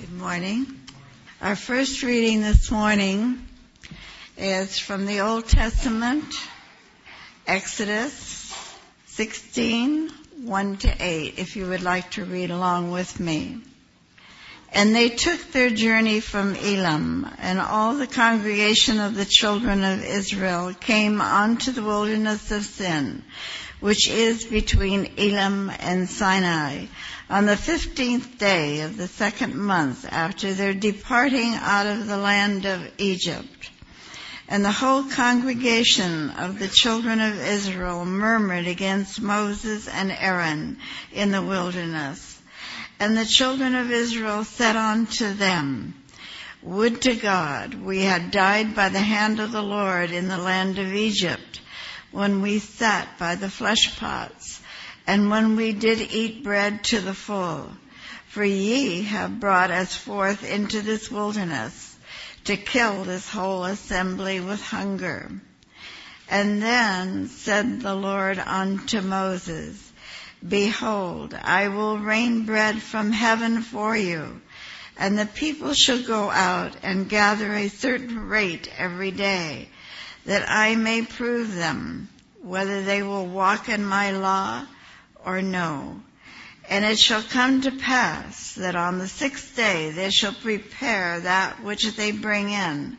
Good morning. Our first reading this morning is from the Old Testament, Exodus 16:1-8, if you would like to read along with me. And they took their journey from Elim, and all the congregation of the children of Israel came unto the wilderness of Sin, which is between Elim and Sinai, on the 15th day of the second month after their departing out of the land of Egypt. And the whole congregation of the children of Israel murmured against Moses and Aaron in the wilderness. And the children of Israel said unto them, Would to God we had died by the hand of the Lord in the land of Egypt, when we sat by the flesh pots, and when we did eat bread to the full. For ye have brought us forth into this wilderness, to kill this whole assembly with hunger. And then said the Lord unto Moses, Behold, I will rain bread from heaven for you, and the people shall go out and gather a certain rate every day, that I may prove them, whether they will walk in my law or no. And it shall come to pass that on the sixth day they shall prepare that which they bring in,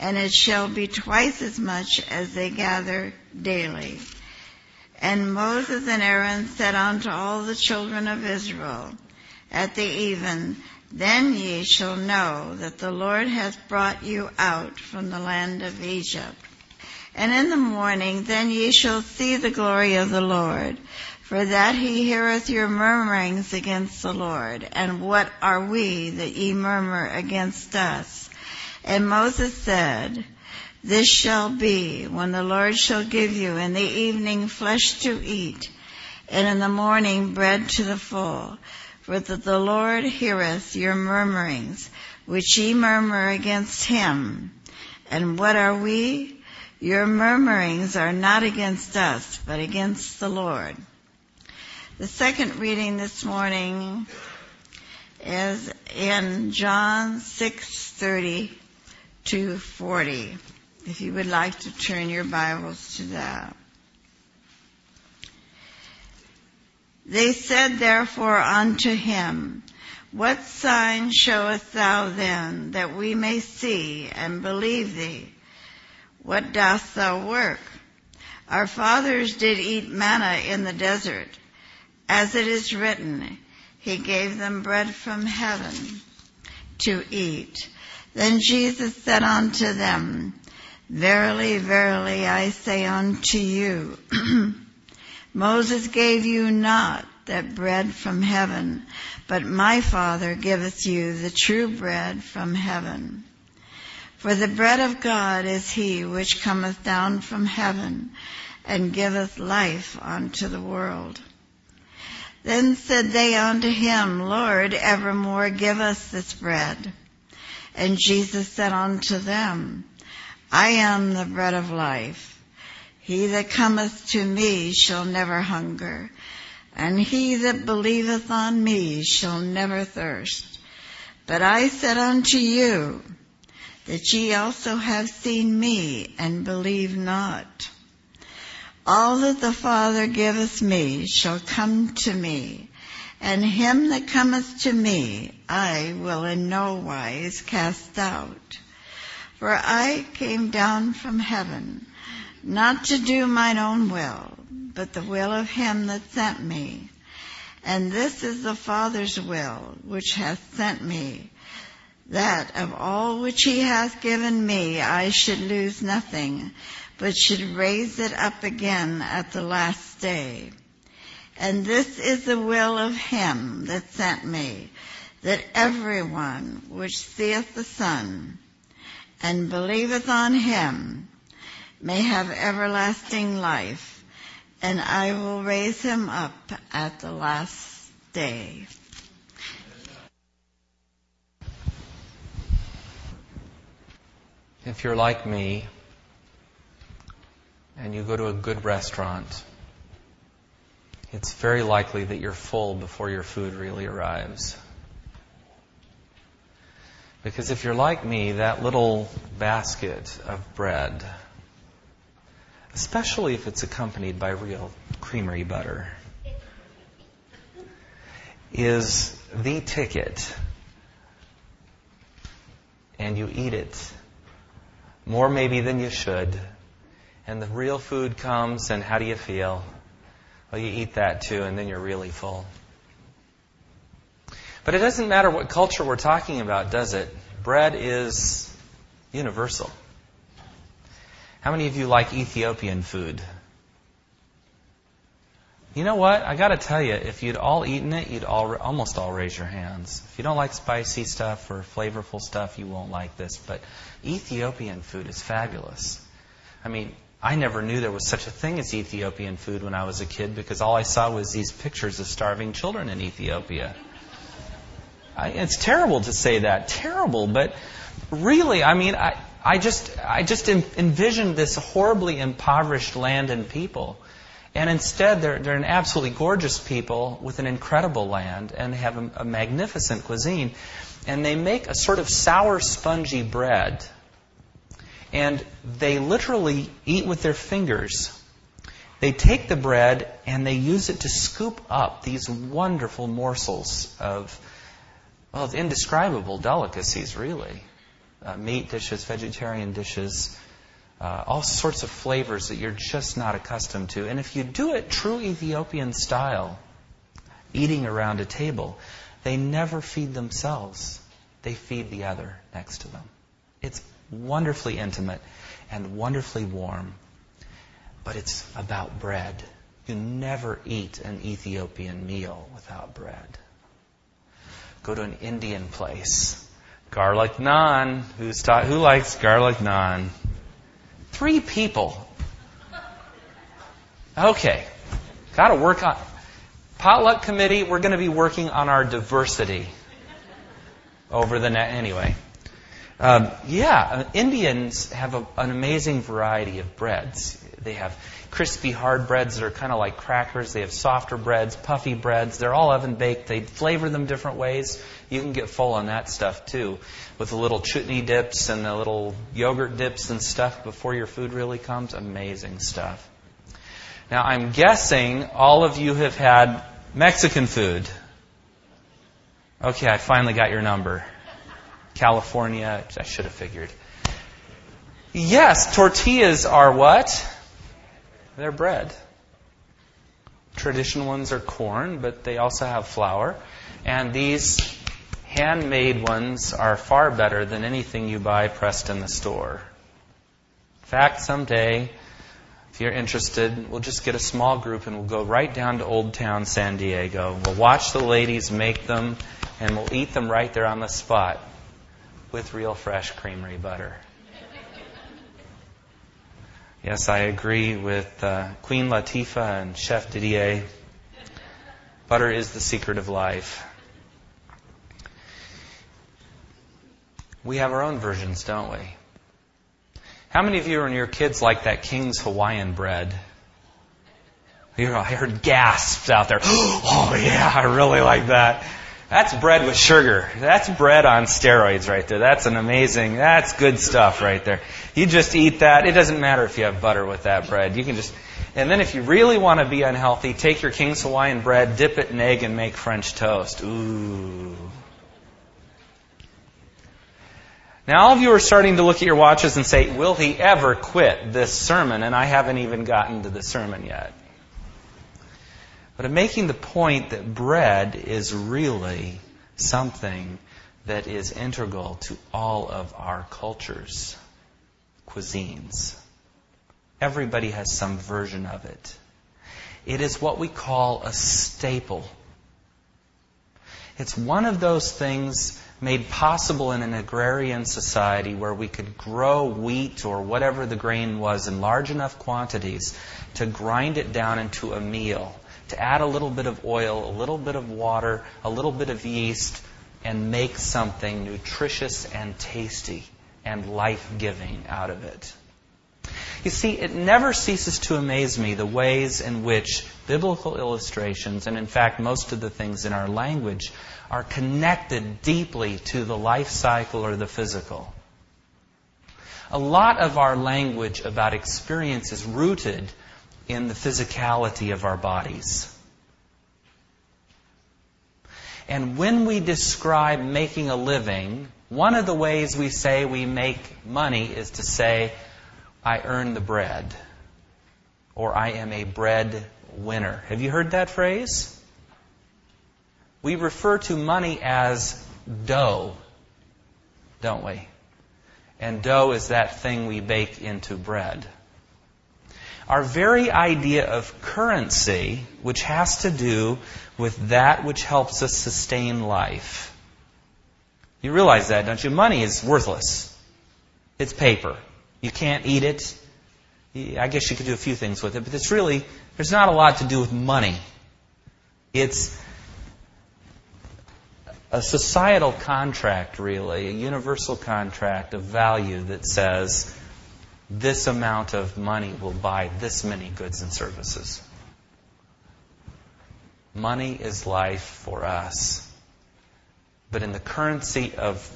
and it shall be twice as much as they gather daily. And Moses and Aaron said unto all the children of Israel, At the even, then ye shall know that the Lord hath brought you out from the land of Egypt. And in the morning, then ye shall see the glory of the Lord, for that he heareth your murmurings against the Lord. And what are we that ye murmur against us? And Moses said, This shall be when the Lord shall give you in the evening flesh to eat, and in the morning bread to the full. For that the Lord heareth your murmurings, which ye murmur against him. And what are we? Your murmurings are not against us, but against the Lord. The second reading this morning is in John 6:30-40. If you would like to turn your Bibles to that. They said therefore unto him, What sign showest thou then, that we may see and believe thee? What dost thou work? Our fathers did eat manna in the desert. As it is written, He gave them bread from heaven to eat. Then Jesus said unto them, Verily, verily, I say unto you, Moses gave you not that bread from heaven, but my Father giveth you the true bread from heaven. For the bread of God is he which cometh down from heaven, and giveth life unto the world. Then said they unto him, Lord, evermore give us this bread. And Jesus said unto them, I am the bread of life. He that cometh to me shall never hunger, and he that believeth on me shall never thirst. But I said unto you, that ye also have seen me, and believe not. All that the Father giveth me shall come to me, and him that cometh to me I will in no wise cast out. For I came down from heaven, not to do mine own will, but the will of him that sent me. And this is the Father's will, which hath sent me, that of all which he hath given me I should lose nothing, but should raise it up again at the last day. And this is the will of him that sent me, that everyone which seeth the Son, and believeth on him, may have everlasting life, and I will raise him up at the last day. If you're like me, and you go to a good restaurant, it's very likely that you're full before your food really arrives. Because if you're like me, that little basket of bread, especially if it's accompanied by real creamery butter, is the ticket. And you eat it. More maybe than you should. And the real food comes, and how do you feel? Well, you eat that too, and then you're really full. But it doesn't matter what culture we're talking about, does it? Bread is universal. How many of you like Ethiopian food? You know what? I got to tell you, if you'd all eaten it, you'd all almost all raise your hands. If you don't like spicy stuff or flavorful stuff, you won't like this. But Ethiopian food is fabulous. I mean, I never knew there was such a thing as Ethiopian food when I was a kid because all I saw was these pictures of starving children in Ethiopia. It's terrible to say that. Terrible. But really, I mean, I just envisioned this horribly impoverished land and people. And instead, they're an absolutely gorgeous people with an incredible land, and they have a magnificent cuisine. And they make a sort of sour, spongy bread. And they literally eat with their fingers. They take the bread and they use it to scoop up these wonderful morsels of, well, it's indescribable delicacies, really. Meat dishes, vegetarian dishes, all sorts of flavors that you're just not accustomed to. And if you do it true Ethiopian style, eating around a table, they never feed themselves. They feed the other next to them. It's wonderfully intimate and wonderfully warm. But it's about bread. You never eat an Ethiopian meal without bread. Go to an Indian place. Garlic naan. Who likes garlic naan? 3 people. Okay. Got to work on... Potluck committee, we're going to be working on our diversity. Anyway. Indians have an amazing variety of breads. They have crispy hard breads that are kind of like crackers. They have softer breads, puffy breads. They're all oven baked. They flavor them different ways. You can get full on that stuff too, with the little chutney dips and the little yogurt dips and stuff before your food really comes. Amazing stuff. Now I'm guessing all of you have had Mexican food. Okay, I finally got your number. California, I should have figured. Yes, tortillas are what? They're bread. Traditional ones are corn, but they also have flour. And these handmade ones are far better than anything you buy pressed in the store. In fact, someday, if you're interested, we'll just get a small group and we'll go right down to Old Town San Diego. We'll watch the ladies make them, and we'll eat them right there on the spot with real fresh creamery butter. Yes, I agree with Queen Latifah and Chef Didier. Butter is the secret of life. We have our own versions, don't we? How many of you and your kids like that King's Hawaiian bread? I heard gasps out there. Oh yeah, I really like that. That's bread with sugar. That's bread on steroids right there. That's good stuff right there. You just eat that. It doesn't matter if you have butter with that bread. You can just, and then if you really want to be unhealthy, take your King's Hawaiian bread, dip it in egg, and make French toast. Ooh. Now all of you are starting to look at your watches and say, will he ever quit this sermon? And I haven't even gotten to the sermon yet. But I'm making the point that bread is really something that is integral to all of our cultures, cuisines. Everybody has some version of it. It is what we call a staple. It's one of those things made possible in an agrarian society where we could grow wheat or whatever the grain was in large enough quantities to grind it down into a meal. To add a little bit of oil, a little bit of water, a little bit of yeast, and make something nutritious and tasty and life-giving out of it. You see, it never ceases to amaze me the ways in which biblical illustrations, and in fact most of the things in our language, are connected deeply to the life cycle or the physical. A lot of our language about experience is rooted in the physicality of our bodies. And when we describe making a living, one of the ways we say we make money is to say, I earn the bread, or I am a bread winner. Have you heard that phrase? We refer to money as dough, don't we? And dough is that thing we bake into bread. Our very idea of currency, which has to do with that which helps us sustain life. You realize that, don't you? Money is worthless. It's paper. You can't eat it. I guess you could do a few things with it, but it's really, there's not a lot to do with money. It's a societal contract, really, a universal contract of value that says, this amount of money will buy this many goods and services. Money is life for us. But in the currency of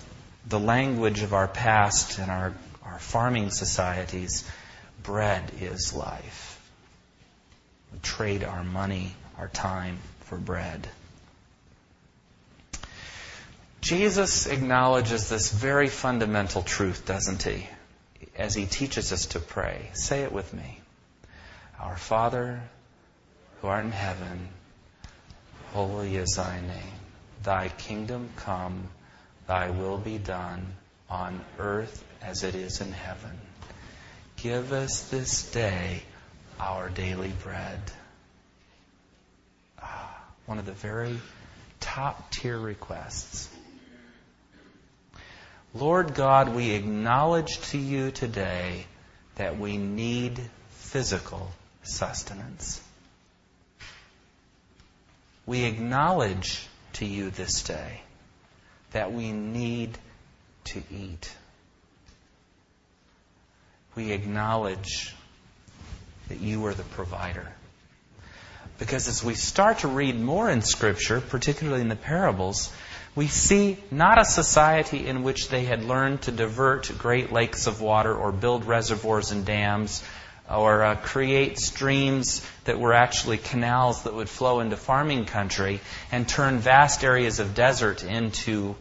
the language of our past and our farming societies, bread is life. We trade our money, our time, for bread. Jesus acknowledges this very fundamental truth, doesn't he? As he teaches us to pray. Say it with me. Our Father, who art in heaven, holy is thy name. Thy kingdom come, thy will be done, on earth as it is in heaven. Give us this day our daily bread. One of the very top-tier requests. Lord God, we acknowledge to you today that we need physical sustenance. We acknowledge to you this day that we need to eat. We acknowledge that you are the provider. Because as we start to read more in Scripture, particularly in the parables, we see not a society in which they had learned to divert great lakes of water or build reservoirs and dams or create streams that were actually canals that would flow into farming country and turn vast areas of desert into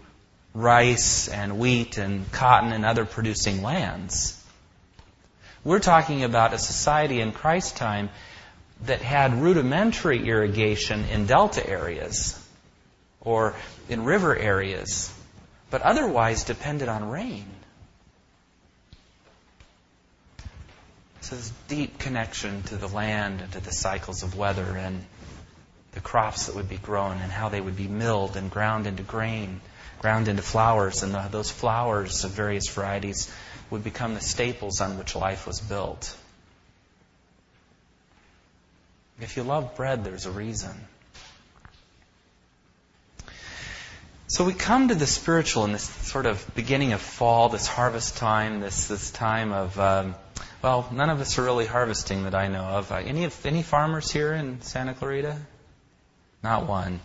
rice and wheat and cotton and other producing lands. We're talking about a society in Christ's time that had rudimentary irrigation in delta areas or in river areas, but otherwise depended on rain. So there's deep connection to the land and to the cycles of weather and the crops that would be grown and how they would be milled and ground into grain, ground into flours, and those flours of various varieties would become the staples on which life was built. If you love bread, there's a reason. So we come to the spiritual in this sort of beginning of fall, this harvest time, this time of, well, none of us are really harvesting that I know of. Any farmers here in Santa Clarita? Not one.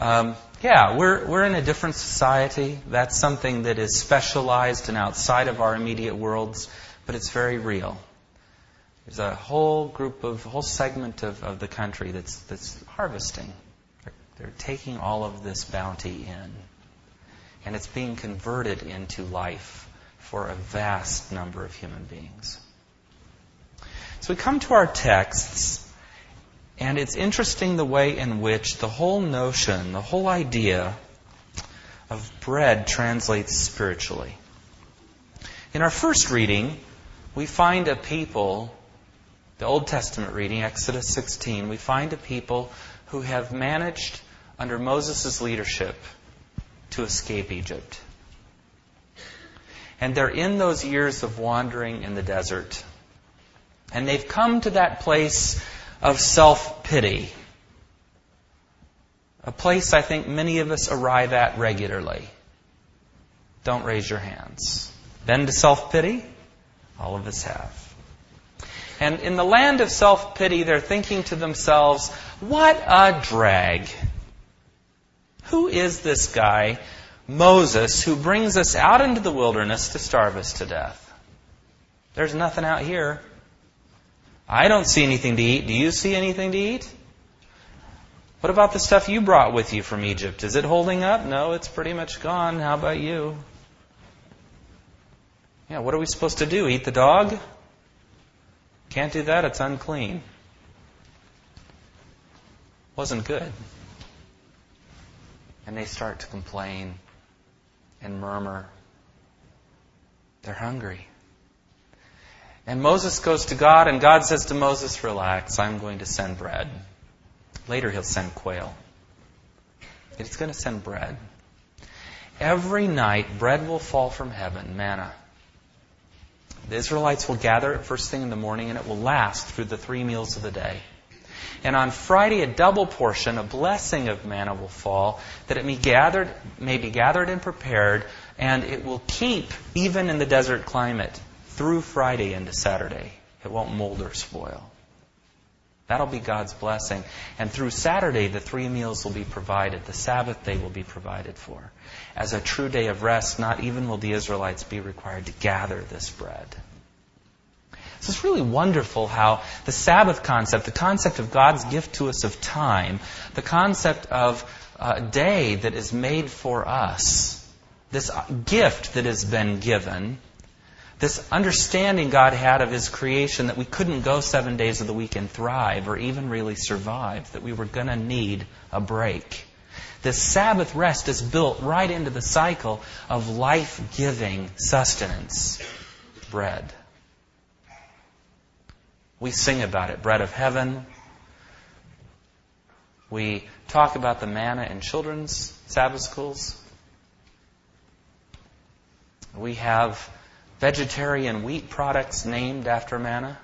We're in a different society. That's something that is specialized and outside of our immediate worlds, but it's very real. There's a whole segment of the country that's harvesting. They're taking all of this bounty in. And it's being converted into life for a vast number of human beings. So we come to our texts, and it's interesting the way in which the whole notion, the whole idea of bread translates spiritually. In our first reading, we find a people, the Old Testament reading, Exodus 16, we find a people who have managed, under Moses' leadership, to escape Egypt. And they're in those years of wandering in the desert. And they've come to that place of self-pity. A place I think many of us arrive at regularly. Don't raise your hands. Been to self-pity? All of us have. And in the land of self-pity, they're thinking to themselves, what a drag. Who is this guy, Moses, who brings us out into the wilderness to starve us to death? There's nothing out here. I don't see anything to eat. Do you see anything to eat? What about the stuff you brought with you from Egypt? Is it holding up? No, it's pretty much gone. How about you? Yeah, what are we supposed to do? Eat the dog? Can't do that. It's unclean. Wasn't good. And they start to complain and murmur. They're hungry. And Moses goes to God, and God says to Moses, relax, I'm going to send bread. Later he'll send quail. It's going to send bread. Every night, bread will fall from heaven, manna. The Israelites will gather it first thing in the morning, and it will last through the 3 meals of the day. And on Friday, a double portion, a blessing of manna will fall, that it may be gathered and prepared, and it will keep, even in the desert climate, through Friday into Saturday. It won't mold or spoil. That'll be God's blessing. And through Saturday, the 3 meals will be provided. The Sabbath day will be provided for. As a true day of rest, not even will the Israelites be required to gather this bread. So it's really wonderful how the Sabbath concept, the concept of God's gift to us of time, the concept of a day that is made for us, this gift that has been given, this understanding God had of His creation that we couldn't go 7 days of the week and thrive or even really survive, that we were going to need a break. This Sabbath rest is built right into the cycle of life-giving sustenance, bread. We sing about it, bread of heaven. We talk about the manna in children's Sabbath schools. We have vegetarian wheat products named after manna.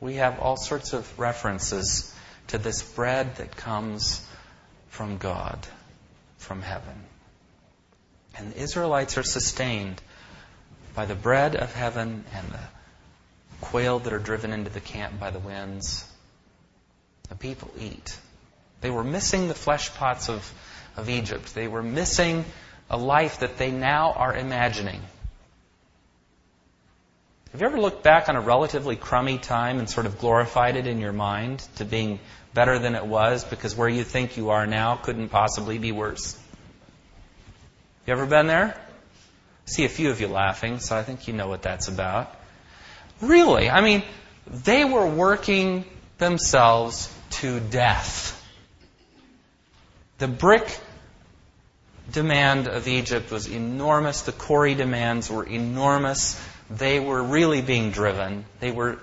We have all sorts of references to this bread that comes from God, from heaven. And the Israelites are sustained by the bread of heaven and the quail that are driven into the camp by the winds. The people eat. They were missing the flesh pots of Egypt. They were missing a life that they now are imagining. Have you ever looked back on a relatively crummy time and sort of glorified it in your mind to being better than it was because where you think you are now couldn't possibly be worse? You ever been there? I see a few of you laughing, so I think you know what that's about. Really, I mean, they were working themselves to death. The brick demand of Egypt was enormous. The quarry demands were enormous. They were really being driven. They were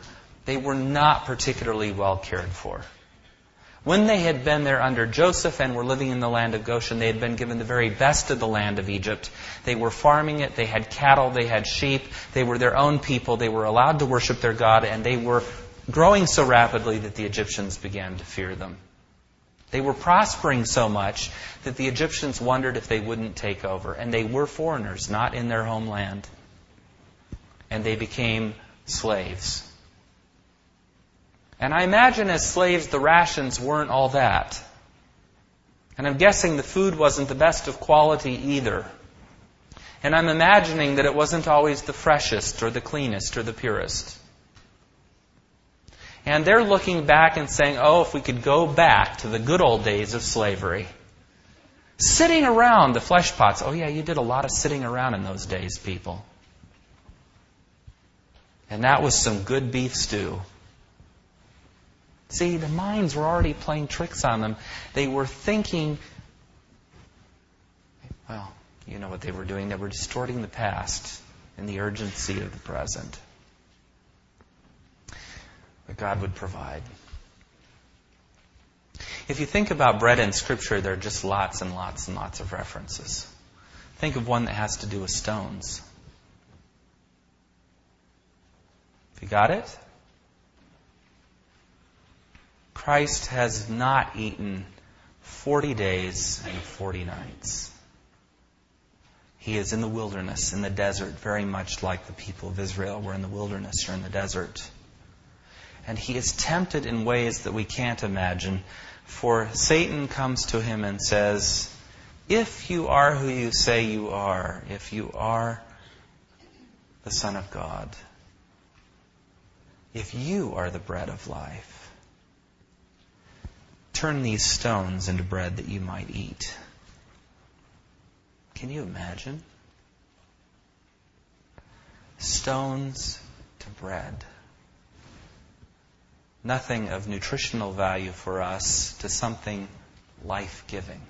not particularly well cared for. When they had been there under Joseph and were living in the land of Goshen, they had been given the very best of the land of Egypt. They were farming it. They had cattle. They had sheep. They were their own people. They were allowed to worship their God, and they were growing so rapidly that the Egyptians began to fear them. They were prospering so much that the Egyptians wondered if they wouldn't take over. And they were foreigners, not in their homeland. And they became slaves. And I imagine as slaves, the rations weren't all that. And I'm guessing the food wasn't the best of quality either. And I'm imagining that it wasn't always the freshest or the cleanest or the purest. And they're looking back and saying, oh, if we could go back to the good old days of slavery. Sitting around the flesh pots. Oh yeah, you did a lot of sitting around in those days, people. And that was some good beef stew. See, the minds were already playing tricks on them. They were thinking, well, you know what they were doing. They were distorting the past and the urgency of the present. But God would provide. If you think about bread in Scripture, there are just lots and lots and lots of references. Think of one that has to do with stones. You got it? Christ has not eaten 40 days and 40 nights. He is in the wilderness, in the desert, very much like the people of Israel were in the wilderness or in the desert. And he is tempted in ways that we can't imagine. For Satan comes to him and says, if you are who you say you are, if you are the Son of God, if you are the bread of life, turn these stones into bread that you might eat. Can you imagine? Stones to bread. Nothing of nutritional value for us to something life-giving.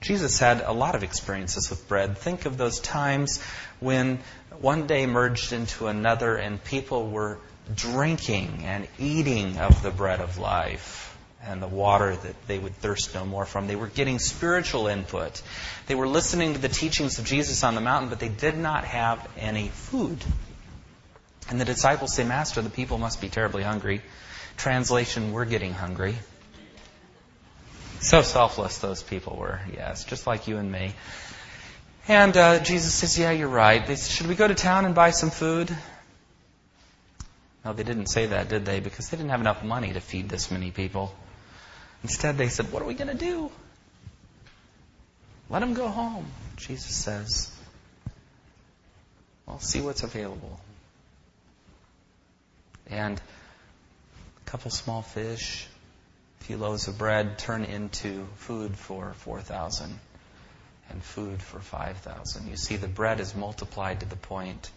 Jesus had a lot of experiences with bread. Think of those times when one day merged into another and people were drinking and eating of the bread of life and the water that they would thirst no more from. They were getting spiritual input. They were listening to the teachings of Jesus on the mountain, but they did not have any food. And the disciples say, Master, the people must be terribly hungry. Translation, we're getting hungry. So selfless those people were, yes, just like you and me. And Jesus says, yeah, you're right. They said, should we go to town and buy some food? No, they didn't say that, did they? Because they didn't have enough money to feed this many people. Instead, they said, what are we going to do? Let them go home, Jesus says. Well, see what's available. And a couple small fish, a few loaves of bread turn into food for 4,000 and food for 5,000. You see, the bread is multiplied to the point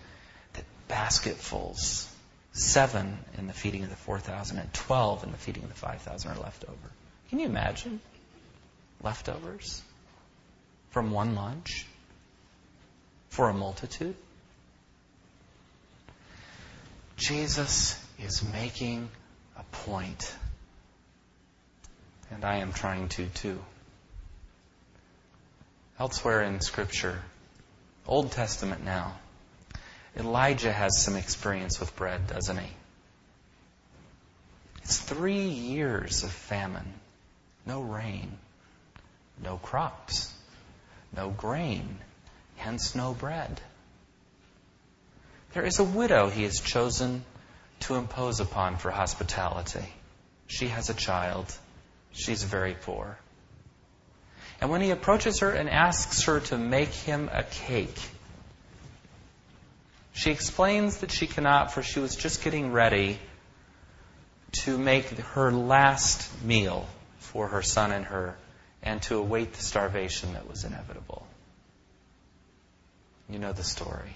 that basketfuls, 7 in the feeding of the 4,000 and 12 in the feeding of the 5,000 are left over. Can you imagine leftovers from one lunch for a multitude? Jesus is making a point. And I am trying to, too. Elsewhere in Scripture, Old Testament now, Elijah has some experience with bread, doesn't he? It's 3 years of famine. No rain. No crops. No grain. Hence no bread. There is a widow he has chosen to impose upon for hospitality. She has a child. She's very poor. And when he approaches her and asks her to make him a cake, she explains that she cannot, for she was just getting ready to make her last meal for her son and her, and to await the starvation that was inevitable. You know the story.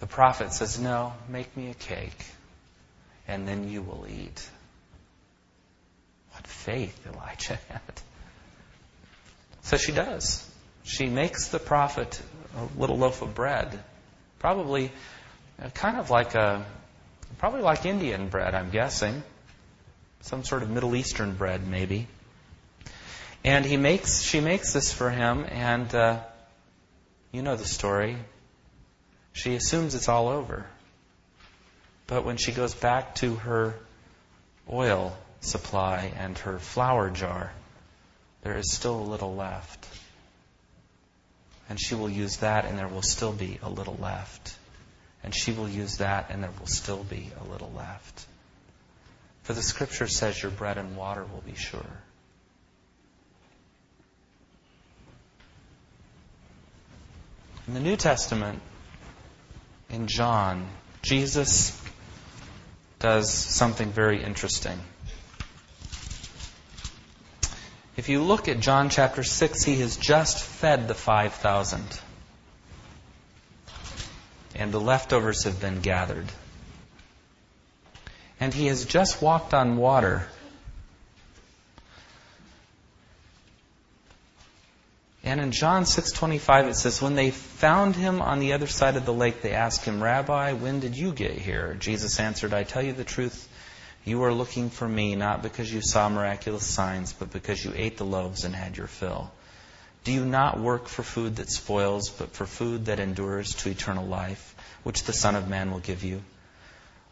The prophet says, no, make me a cake, and then you will eat. What faith Elijah had. So she does. She makes the prophet a little loaf of bread. Probably kind of like probably like Indian bread, I'm guessing. Some sort of Middle Eastern bread, maybe. And she makes this for him, and you know the story. She assumes it's all over. But when she goes back to her oil supply and her flour jar, there is still a little left. And she will use that, and there will still be a little left. And she will use that, and there will still be a little left. For the Scripture says your bread and water will be sure. In the New Testament, in John, Jesus does something very interesting. If you look at John chapter 6, he has just fed the 5,000. And the leftovers have been gathered. And he has just walked on water. And in John 6:25 it says, when they found him on the other side of the lake, they asked him, Rabbi, when did you get here? Jesus answered, I tell you the truth, you are looking for me, not because you saw miraculous signs, but because you ate the loaves and had your fill. Do you not work for food that spoils, but for food that endures to eternal life, which the Son of Man will give you?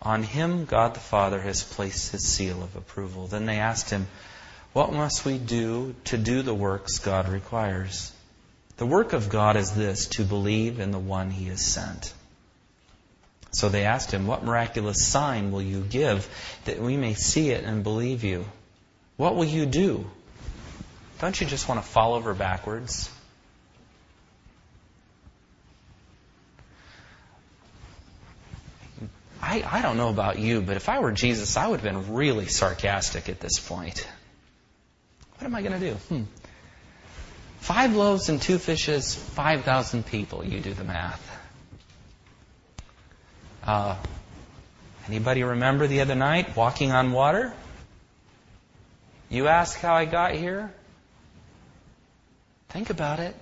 On him God the Father has placed his seal of approval. Then they asked him, what must we do to do the works God requires? The work of God is this, to believe in the one he has sent. So they asked him, "What miraculous sign will you give that we may see it and believe you? What will you do?" Don't you just want to fall over backwards? I don't know about you, but if I were Jesus, I would have been really sarcastic at this point. What am I going to do? 5 loaves and 2 fishes, 5,000 people. You do the math. Anybody remember the other night walking on water? You ask how I got here? Think about it.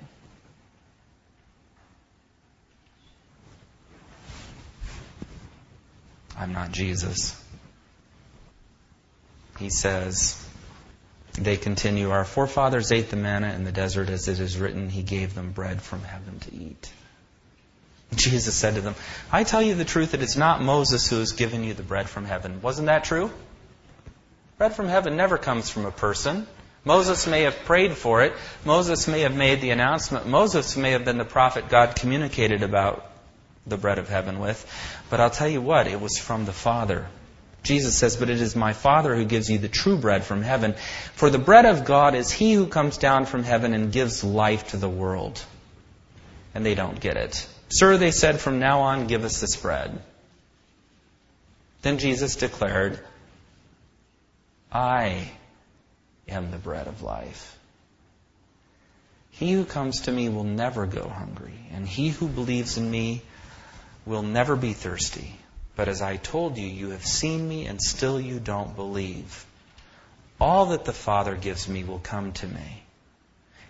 I'm not Jesus. He says, they continue, "Our forefathers ate the manna in the desert, as it is written, He gave them bread from heaven to eat." Jesus said to them, "I tell you the truth, it is not Moses who has given you the bread from heaven." Wasn't that true? Bread from heaven never comes from a person. Moses may have prayed for it. Moses may have made the announcement. Moses may have been the prophet God communicated about the bread of heaven with. But I'll tell you what, it was from the Father. Jesus says, "But it is my Father who gives you the true bread from heaven. For the bread of God is He who comes down from heaven and gives life to the world." And they don't get it. "Sir," they said, "from now on, give us this bread." Then Jesus declared, "I am the bread of life. He who comes to me will never go hungry, and he who believes in me will never be thirsty. But as I told you, you have seen me, and still you don't believe. All that the Father gives me will come to me.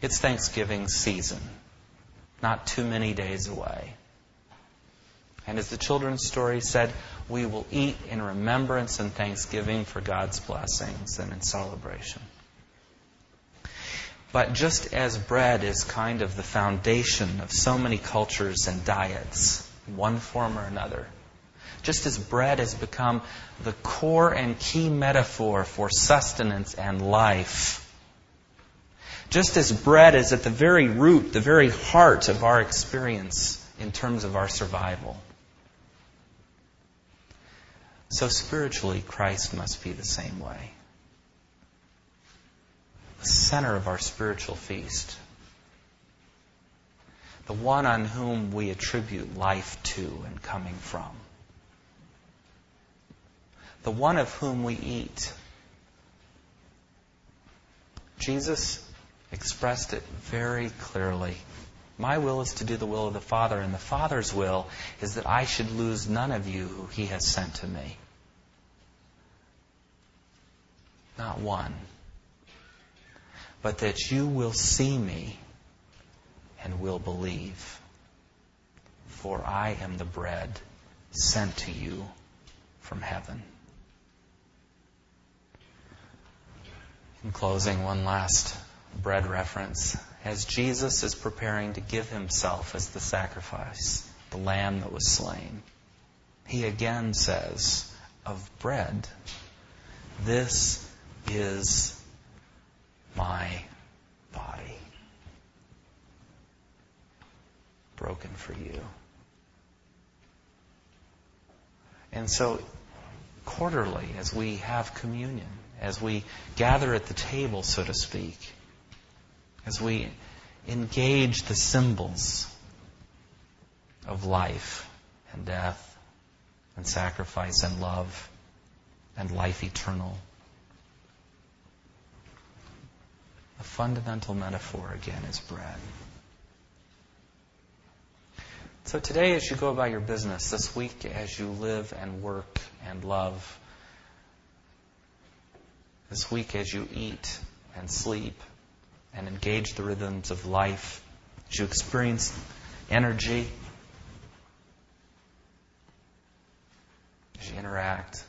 It's Thanksgiving season, not too many days away. And as the children's story said, we will eat in remembrance and thanksgiving for God's blessings and in celebration. But just as bread is kind of the foundation of so many cultures and diets, in one form or another, just as bread has become the core and key metaphor for sustenance and life, just as bread is at the very root, the very heart of our experience in terms of our survival, so spiritually, Christ must be the same way. The center of our spiritual feast. The one on whom we attribute life to and coming from. The one of whom we eat. Jesus expressed it very clearly. "My will is to do the will of the Father, and the Father's will is that I should lose none of you who He has sent to me." Not one. "But that you will see me and will believe. For I am the bread sent to you from heaven." In closing, one last bread reference. As Jesus is preparing to give Himself as the sacrifice, the lamb that was slain, He again says of bread, "This is my body, broken for you." And so, quarterly, as we have communion, as we gather at the table, so to speak, as we engage the symbols of life and death and sacrifice and love and life eternal, the fundamental metaphor, again, is bread. So today, as you go about your business, this week, as you live and work and love, this week, as you eat and sleep and engage the rhythms of life, as you experience energy, as you interact,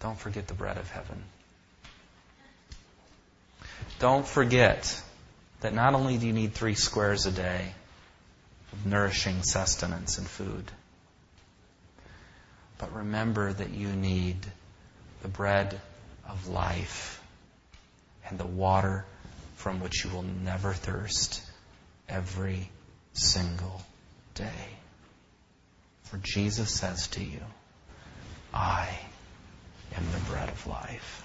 don't forget the bread of heaven. Don't forget that not only do you need 3 squares a day of nourishing sustenance and food, but remember that you need the bread of life and the water from which you will never thirst every single day. For Jesus says to you, I am the bread of life.